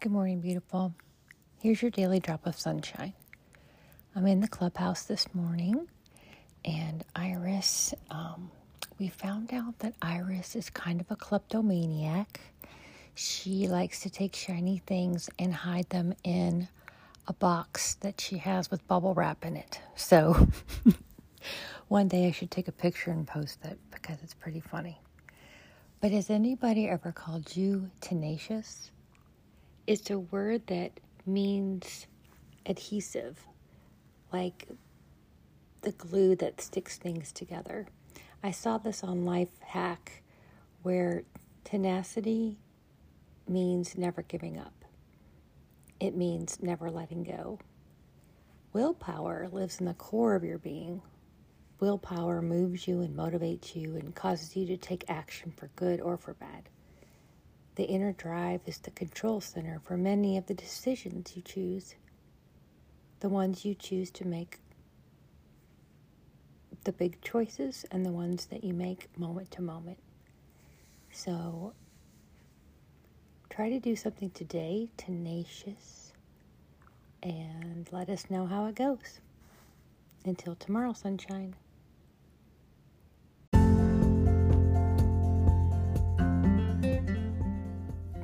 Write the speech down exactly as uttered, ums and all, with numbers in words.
Good morning, beautiful. Here's your daily drop of sunshine. I'm in the clubhouse this morning, and Iris, um, we found out that Iris is kind of a kleptomaniac. She likes to take shiny things and hide them in a box that she has with bubble wrap in it. So one day I should take a picture and post it because it's pretty funny. But has anybody ever called you tenacious? It's a word that means adhesive, like the glue that sticks things together. I saw this on Life Hack where tenacity means never giving up. It means never letting go. Willpower lives in the core of your being. Willpower moves you and motivates you and causes you to take action for good or for bad. The inner drive is the control center for many of the decisions you choose, the ones you choose to make, the big choices, and the ones that you make moment to moment. So try to do something today tenacious and let us know how it goes. Until tomorrow, sunshine.